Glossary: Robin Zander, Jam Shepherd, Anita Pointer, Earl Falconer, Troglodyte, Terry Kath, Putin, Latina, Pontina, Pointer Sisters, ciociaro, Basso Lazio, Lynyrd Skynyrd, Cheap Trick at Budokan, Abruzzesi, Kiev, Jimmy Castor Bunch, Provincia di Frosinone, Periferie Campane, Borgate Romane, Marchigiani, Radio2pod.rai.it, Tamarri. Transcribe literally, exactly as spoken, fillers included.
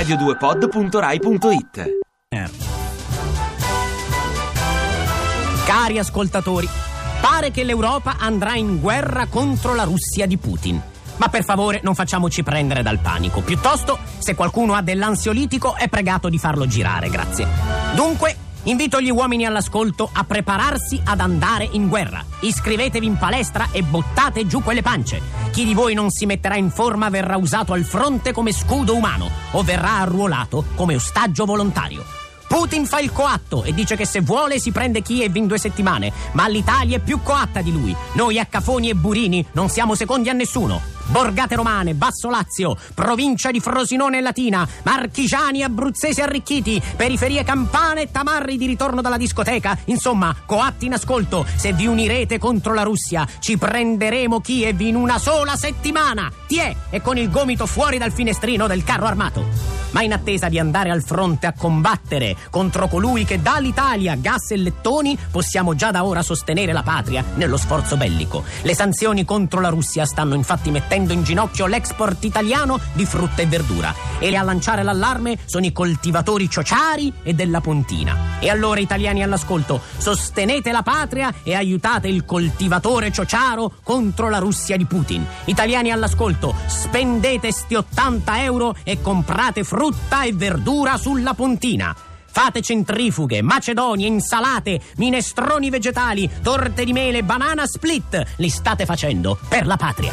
radio due pod punto rai punto it. Cari ascoltatori, pare che l'Europa andrà in guerra contro la Russia di Putin. Ma per favore non facciamoci prendere dal panico. Piuttosto, se qualcuno ha dell'ansiolitico è pregato di farlo girare, grazie. Dunque, invito gli uomini all'ascolto a prepararsi ad andare in guerra. Iscrivetevi in palestra e bottate giù quelle pance. Chi di voi non si metterà in forma verrà usato al fronte come scudo umano o verrà arruolato come ostaggio volontario. Putin fa il coatto e dice che se vuole si prende Kiev in due settimane, ma l'Italia è più coatta di lui. Noi a Cafoni e Burini non siamo secondi a nessuno. Borgate Romane, Basso Lazio, Provincia di Frosinone e Latina, Marchigiani, Abruzzesi arricchiti, Periferie Campane, Tamarri di ritorno dalla discoteca. Insomma, coatti in ascolto, se vi unirete contro la Russia ci prenderemo Kiev in una sola settimana. Tiè, e con il gomito fuori dal finestrino del carro armato. Ma in attesa di andare al fronte a combattere contro colui che dall'Italia gas e lettoni, possiamo già da ora sostenere la patria nello sforzo bellico. Le sanzioni contro la Russia stanno infatti mettendo in ginocchio l'export italiano di frutta e verdura, e a lanciare l'allarme sono i coltivatori ciociari e della Pontina. E allora, italiani all'ascolto, sostenete la patria e aiutate il coltivatore ciociaro contro la Russia di Putin. Italiani all'ascolto, spendete sti ottanta euro e comprate frutta frutta e verdura sulla Pontina. Fate centrifughe, macedonie, insalate, minestroni vegetali, torte di mele, banana split. Li state facendo per la patria.